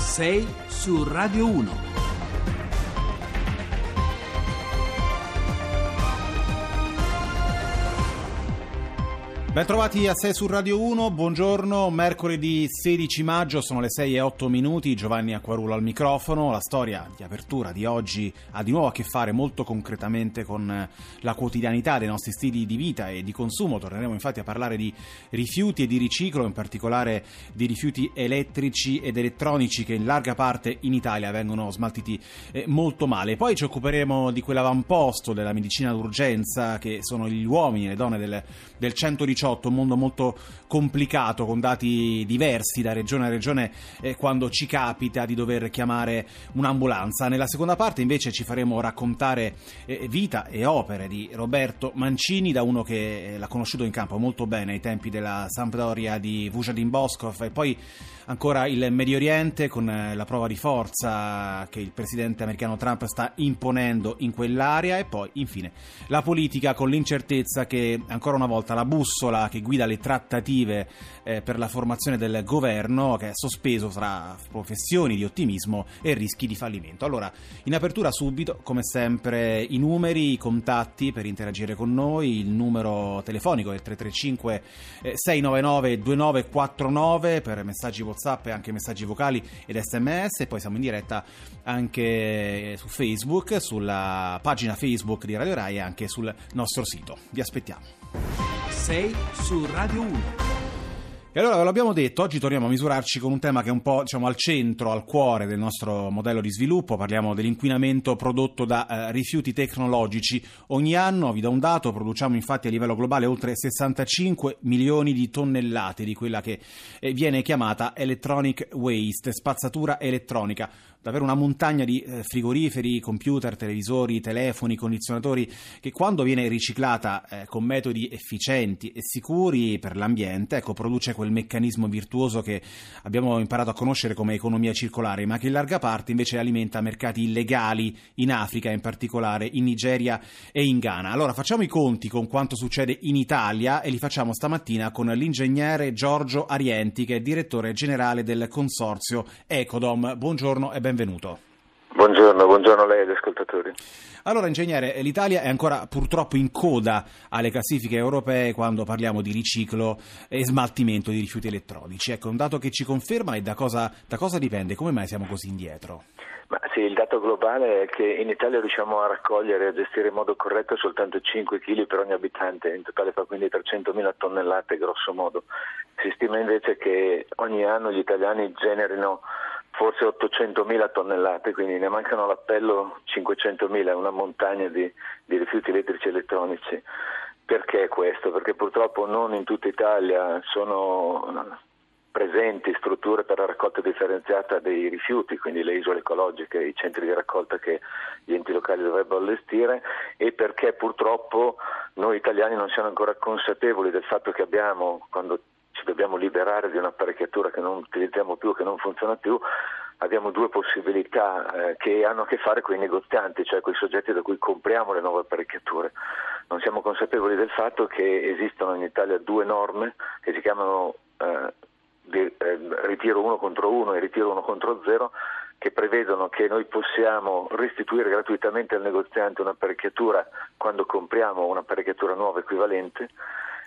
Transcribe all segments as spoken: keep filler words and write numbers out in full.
sei su Radio uno. Bentrovati a sei su Radio uno, buongiorno, mercoledì sedici maggio, sono le sei e otto minuti, Giovanni Acquarulo al microfono. La storia di apertura di oggi ha di nuovo a che fare molto concretamente con la quotidianità dei nostri stili di vita e di consumo. Torneremo infatti a parlare di rifiuti e di riciclo, in particolare di rifiuti elettrici ed elettronici che in larga parte in Italia vengono smaltiti molto male. Poi ci occuperemo di quell'avamposto della medicina d'urgenza che sono gli uomini e le donne del, del centodiciotto, un mondo molto complicato con dati diversi da regione a regione eh, quando ci capita di dover chiamare un'ambulanza. Nella seconda parte invece ci faremo raccontare eh, vita e opere di Roberto Mancini, da uno che eh, l'ha conosciuto in campo molto bene ai tempi della Sampdoria di Vujadin Boscov, e poi ancora il Medio Oriente con eh, la prova di forza che il presidente americano Trump sta imponendo in quell'area, e poi infine la politica con l'incertezza che ancora una volta la bussola che guida le trattative eh, per la formazione del governo, che è sospeso tra professioni di ottimismo e rischi di fallimento. Allora, in apertura subito, come sempre, i numeri, i contatti per interagire con noi. Il numero telefonico è il tre tre cinque sei nove nove due nove quattro nove per messaggi WhatsApp e anche messaggi vocali ed sms, e poi siamo in diretta anche su Facebook, sulla pagina Facebook di Radio R A E e anche sul nostro sito. Vi aspettiamo. sei su Radio uno. E allora, ve l'abbiamo detto, oggi torniamo a misurarci con un tema che è un po', diciamo, al centro, al cuore del nostro modello di sviluppo. Parliamo dell'inquinamento prodotto da eh, rifiuti tecnologici. Ogni anno, vi do un dato, produciamo infatti a livello globale oltre sessantacinque milioni di tonnellate di quella che eh, viene chiamata electronic waste, spazzatura elettronica. Davvero una montagna di frigoriferi, computer, televisori, telefoni, condizionatori, che quando viene riciclata eh, con metodi efficienti e sicuri per l'ambiente, ecco, produce quel meccanismo virtuoso che abbiamo imparato a conoscere come economia circolare, ma che in larga parte invece alimenta mercati illegali in Africa, in particolare in Nigeria e in Ghana. Allora, facciamo i conti con quanto succede in Italia, e li facciamo stamattina con l'ingegnere Giorgio Arienti, che è direttore generale del Consorzio Ecodom. Buongiorno e ben Benvenuto. Buongiorno, buongiorno a lei e agli ascoltatori. Allora, ingegnere, l'Italia è ancora purtroppo in coda alle classifiche europee quando parliamo di riciclo e smaltimento di rifiuti elettronici. Ecco, un dato che ci conferma, e da cosa, da cosa dipende? Come mai siamo così indietro? Ma sì, il dato globale è che in Italia riusciamo a raccogliere e a gestire in modo corretto soltanto cinque chili per ogni abitante, in totale fa quindi trecentomila tonnellate grosso modo. Si stima invece che ogni anno gli italiani generino forse ottocentomila tonnellate, quindi ne mancano all'appello cinquecentomila, una montagna di, di rifiuti elettrici e elettronici. Perché questo? Perché purtroppo non in tutta Italia sono presenti strutture per la raccolta differenziata dei rifiuti, quindi le isole ecologiche, i centri di raccolta che gli enti locali dovrebbero allestire, e perché purtroppo noi italiani non siamo ancora consapevoli del fatto che abbiamo, quando ci dobbiamo liberare di un'apparecchiatura che non utilizziamo più, che non funziona più, abbiamo due possibilità eh, che hanno a che fare con i negozianti, cioè con i soggetti da cui compriamo le nuove apparecchiature. Non siamo consapevoli del fatto che esistono in Italia due norme che si chiamano eh, di, eh, ritiro uno contro uno e ritiro uno contro zero, che prevedono che noi possiamo restituire gratuitamente al negoziante un'apparecchiatura quando compriamo un'apparecchiatura nuova equivalente,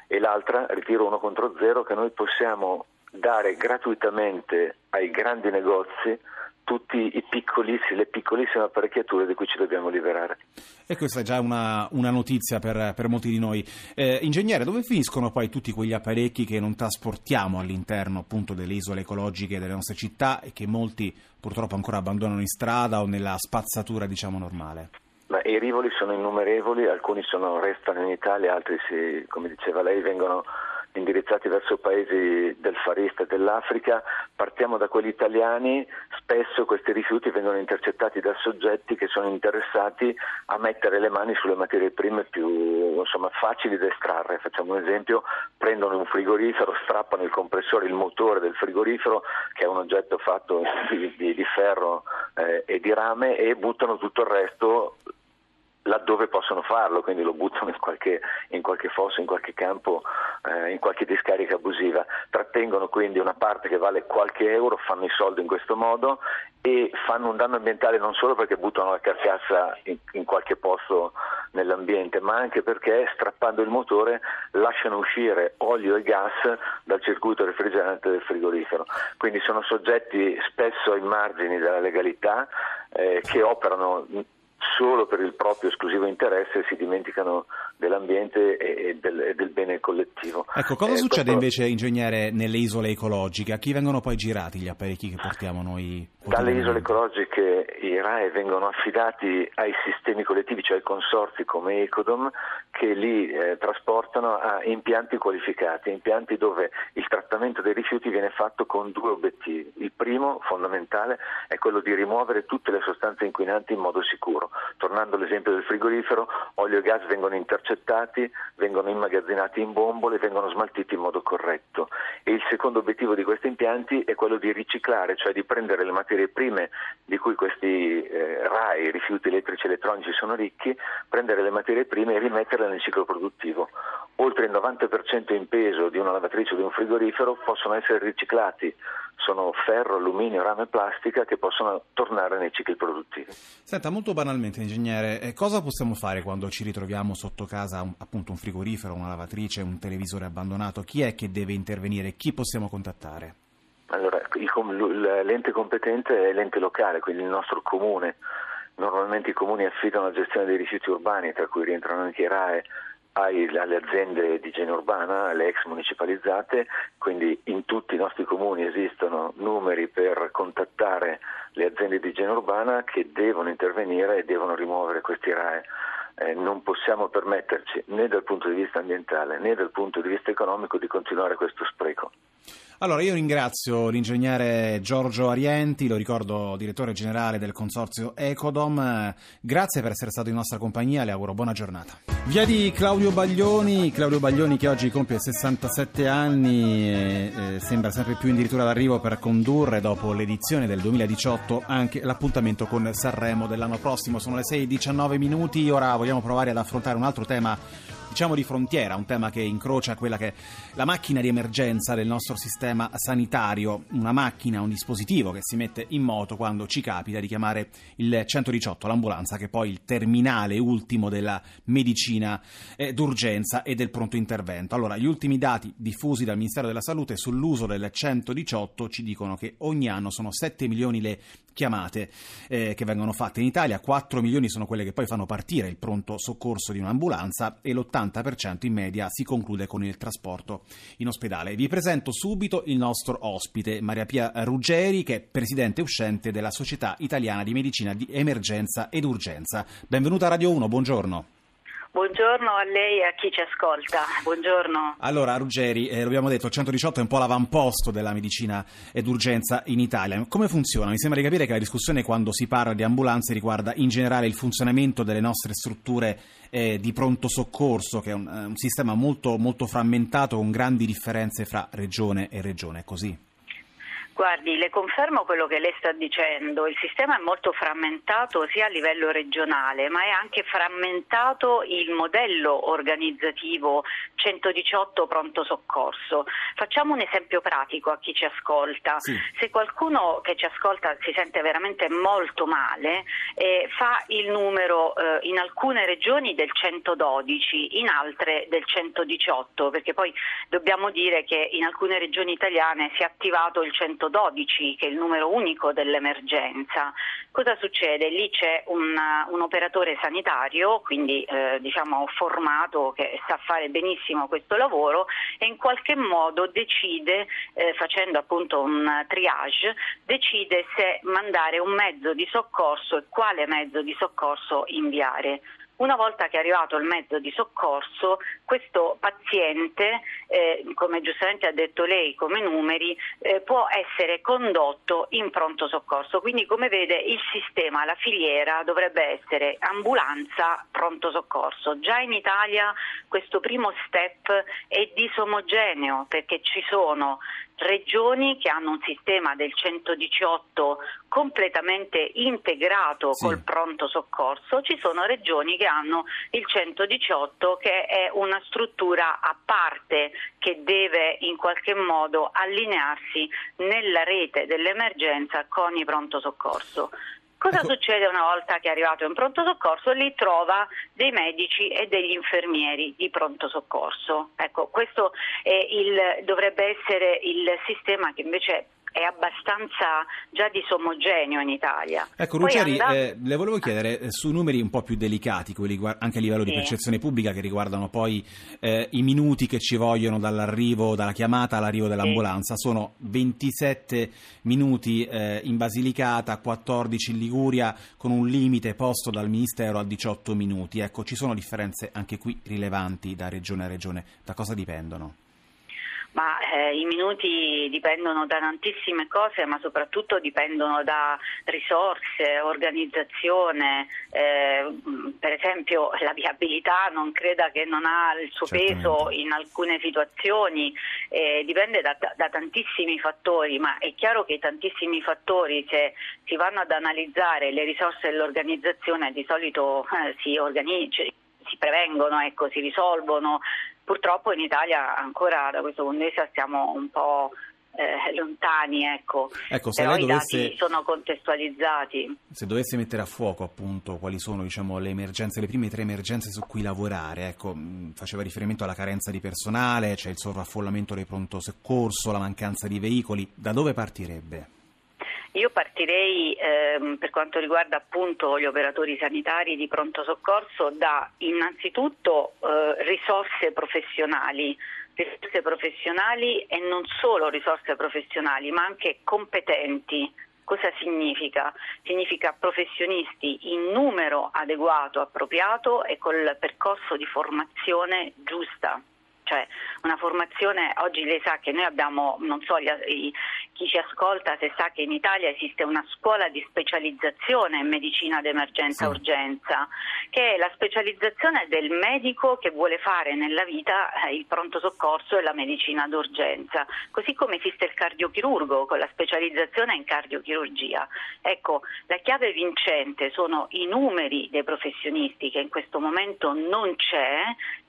e l'altra, ritiro uno contro zero, che noi possiamo dare gratuitamente ai grandi negozi tutti i piccolissimi, le piccolissime apparecchiature di cui ci dobbiamo liberare. E questa è già una, una notizia per, per molti di noi. Eh, ingegnere, dove finiscono poi tutti quegli apparecchi che non trasportiamo all'interno appunto delle isole ecologiche delle nostre città, e che molti purtroppo ancora abbandonano in strada o nella spazzatura, diciamo, normale? Ma i rivoli sono innumerevoli, alcuni sono, restano in Italia, altri, si, come diceva lei, vengono indirizzati verso paesi del Far East e dell'Africa. Partiamo da quelli italiani. Spesso questi rifiuti vengono intercettati da soggetti che sono interessati a mettere le mani sulle materie prime più, insomma, facili da estrarre. Facciamo un esempio: prendono un frigorifero, strappano il compressore, il motore del frigorifero, che è un oggetto fatto di, di, di ferro eh, e di rame, e buttano tutto il resto laddove possono farlo, quindi lo buttano in qualche, in qualche fosso, in qualche campo, eh, in qualche discarica abusiva, trattengono quindi una parte che vale qualche euro, fanno i soldi in questo modo e fanno un danno ambientale non solo perché buttano la carcassa in, in qualche posto nell'ambiente, ma anche perché strappando il motore lasciano uscire olio e gas dal circuito refrigerante del frigorifero, quindi sono soggetti spesso ai margini della legalità eh, che operano solo per il proprio esclusivo interesse, si dimenticano dell'ambiente e del, e del bene collettivo. Ecco, cosa eh, succede questo... invece, ingegnere, nelle isole ecologiche? A chi vengono poi girati gli apparecchi che portiamo noi? Dalle isole ecologiche i R A E vengono affidati ai sistemi collettivi, cioè ai consorzi come Ecodom, che li eh, trasportano a impianti qualificati, impianti dove il trattamento dei rifiuti viene fatto con due obiettivi. Il primo, fondamentale, è quello di rimuovere tutte le sostanze inquinanti in modo sicuro. Tornando all'esempio del frigorifero, olio e gas vengono intercettati, vengono immagazzinati in bombole, vengono smaltiti in modo corretto. E il secondo obiettivo di questi impianti è quello di riciclare, cioè di prendere le materie prime di cui questi eh, R A E, rifiuti elettrici e elettronici, sono ricchi, prendere le materie prime e rimetterle nel ciclo produttivo. Oltre il novanta per cento in peso di una lavatrice o di un frigorifero possono essere riciclati, sono ferro, alluminio, rame e plastica che possono tornare nei cicli produttivi. Senta, molto banalmente, ingegnere, cosa possiamo fare quando ci ritroviamo sotto casa un, appunto un frigorifero, una lavatrice, un televisore abbandonato? Chi è che deve intervenire? Chi possiamo contattare? Allora, l'ente competente è l'ente locale, quindi il nostro comune. Normalmente i comuni affidano la gestione dei rifiuti urbani, tra cui rientrano anche i R A E, alle aziende di igiene urbana, alle ex municipalizzate, quindi in tutti i nostri comuni esistono numeri per contattare le aziende di igiene urbana che devono intervenire e devono rimuovere questi R A E. Eh, non possiamo permetterci, né dal punto di vista ambientale né dal punto di vista economico, di continuare questo spreco. Allora, io ringrazio l'ingegnere Giorgio Arienti, lo ricordo direttore generale del Consorzio Ecodom. Grazie per essere stato in nostra compagnia, le auguro buona giornata. Via di Claudio Baglioni, Claudio Baglioni che oggi compie sessantasette anni e eh, sembra sempre più addirittura d'arrivo per condurre, dopo l'edizione del duemiladiciotto, anche l'appuntamento con Sanremo dell'anno prossimo. Sono le sei e diciannove minuti, ora vogliamo provare ad affrontare un altro tema, diciamo di frontiera, un tema che incrocia quella che è la macchina di emergenza del nostro sistema sanitario, una macchina, un dispositivo che si mette in moto quando ci capita di chiamare il centodiciotto, l'ambulanza, che è poi il terminale ultimo della medicina eh, d'urgenza e del pronto intervento. Allora, gli ultimi dati diffusi dal Ministero della Salute sull'uso del centodiciotto ci dicono che ogni anno sono sette milioni le chiamate eh, che vengono fatte in Italia, quattro milioni sono quelle che poi fanno partire il pronto soccorso di un'ambulanza e l'ottanta per cento in media si conclude con il trasporto in ospedale. Vi presento subito il nostro ospite, Maria Pia Ruggeri, che è presidente uscente della Società Italiana di Medicina di Emergenza ed Urgenza. Benvenuta a Radio uno, buongiorno. Buongiorno a lei e a chi ci ascolta, buongiorno. Allora Ruggeri, eh, l'abbiamo detto, il centodiciotto è un po' l'avamposto della medicina ed urgenza in Italia. Come funziona? Mi sembra di capire che la discussione, quando si parla di ambulanze, riguarda in generale il funzionamento delle nostre strutture eh, di pronto soccorso, che è un, un sistema molto, molto frammentato, con grandi differenze fra regione e regione, è così? Guardi, le confermo quello che lei sta dicendo, il sistema è molto frammentato sia a livello regionale, ma è anche frammentato il modello organizzativo centodiciotto pronto soccorso. Facciamo un esempio pratico a chi ci ascolta, sì. Se qualcuno che ci ascolta si sente veramente molto male, eh, fa il numero eh, in alcune regioni del centododici, in altre del centodiciotto, perché poi dobbiamo dire che in alcune regioni italiane si è attivato il centododici, che è il numero unico dell'emergenza. Cosa succede? Lì c'è un, un operatore sanitario, quindi eh, diciamo formato, che sa fare benissimo questo lavoro e in qualche modo decide, eh, facendo appunto un triage, decide se mandare un mezzo di soccorso e quale mezzo di soccorso inviare. Una volta che è arrivato il mezzo di soccorso, questo paziente, eh, come giustamente ha detto lei come numeri, eh, può essere condotto in pronto soccorso. Quindi, come vede, il sistema, la filiera dovrebbe essere ambulanza, pronto soccorso. Già in Italia questo primo step è disomogeneo, perché ci sono regioni che hanno un sistema del centodiciotto completamente integrato, sì, col pronto soccorso, ci sono regioni che che hanno il centodiciotto, che è una struttura a parte che deve in qualche modo allinearsi nella rete dell'emergenza con i pronto soccorso. Cosa succede una volta che è arrivato in pronto soccorso? Lì trova dei medici e degli infermieri di pronto soccorso. Ecco, questo è il, dovrebbe essere il sistema che invece è abbastanza già disomogeneo in Italia. Ecco, Ruggeri, andavo... eh, le volevo chiedere eh, su numeri un po' più delicati, quelli guard- anche a livello sì. di percezione pubblica, che riguardano poi eh, i minuti che ci vogliono dall'arrivo, dalla chiamata all'arrivo dell'ambulanza. Sì. Sono ventisette minuti eh, in Basilicata, quattordici in Liguria, con un limite posto dal Ministero a diciotto minuti. Ecco, ci sono differenze anche qui rilevanti da regione a regione. Da cosa dipendono? Ma eh, i minuti dipendono da tantissime cose, ma soprattutto dipendono da risorse, organizzazione, eh, per esempio la viabilità non creda che non ha il suo certamente. Peso in alcune situazioni, eh, dipende da, da tantissimi fattori, ma è chiaro che tantissimi fattori, se si vanno ad analizzare le risorse e l'organizzazione, di solito eh, si organizza, si prevengono, ecco, si risolvono. Purtroppo in Italia ancora da questo punto di vista siamo un po' eh, lontani, ecco, ecco se però lei dovesse, i dati sono contestualizzati. Se dovesse mettere a fuoco appunto quali sono, diciamo, le emergenze, le prime tre emergenze su cui lavorare, ecco, faceva riferimento alla carenza di personale, c'è cioè il sovraffollamento dei pronto soccorso, la mancanza di veicoli, da dove partirebbe? Io partirei ehm, per quanto riguarda appunto gli operatori sanitari di pronto soccorso da innanzitutto eh, risorse professionali, risorse professionali e non solo risorse professionali ma anche competenti. Cosa significa? Significa professionisti in numero adeguato, appropriato e col percorso di formazione giusta. Cioè una formazione, oggi lei sa che noi abbiamo, non so i, chi ci ascolta se sa che in Italia esiste una scuola di specializzazione in medicina d'emergenza sì. urgenza, che è la specializzazione del medico che vuole fare nella vita il pronto soccorso e la medicina d'urgenza, così come esiste il cardiochirurgo con la specializzazione in cardiochirurgia. Ecco, la chiave vincente sono i numeri dei professionisti che in questo momento non c'è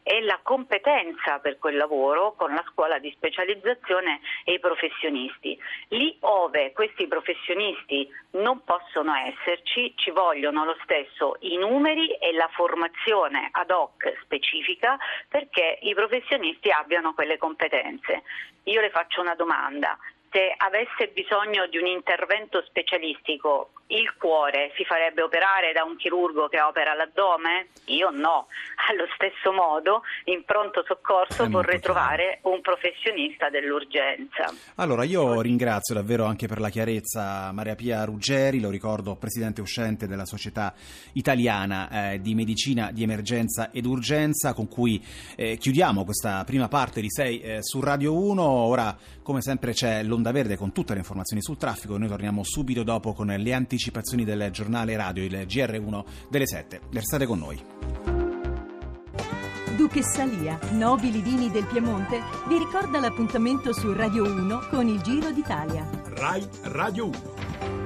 e la competenza per quel lavoro con la scuola di specializzazione e i professionisti. Lì ove questi professionisti non possono esserci, ci vogliono lo stesso i numeri e la formazione ad hoc specifica perché i professionisti abbiano quelle competenze. Io le faccio una domanda. Se avesse bisogno di un intervento specialistico, il cuore si farebbe operare da un chirurgo che opera l'addome? Io no. Allo stesso modo, in pronto soccorso vorrei trovare un professionista dell'urgenza. Allora, io ringrazio davvero anche per la chiarezza Maria Pia Ruggeri, lo ricordo presidente uscente della Società Italiana eh, di Medicina di Emergenza ed Urgenza, con cui eh, chiudiamo questa prima parte di sei eh, su Radio uno. Ora, come sempre, c'è l'onda verde con tutte le informazioni sul traffico. Noi torniamo subito dopo con le anticipazioni del giornale radio, il G R uno delle sette. Restate con noi. Duca di Salìa, nobili vini del Piemonte, vi ricorda l'appuntamento su Radio uno con il Giro d'Italia. Rai Radio uno.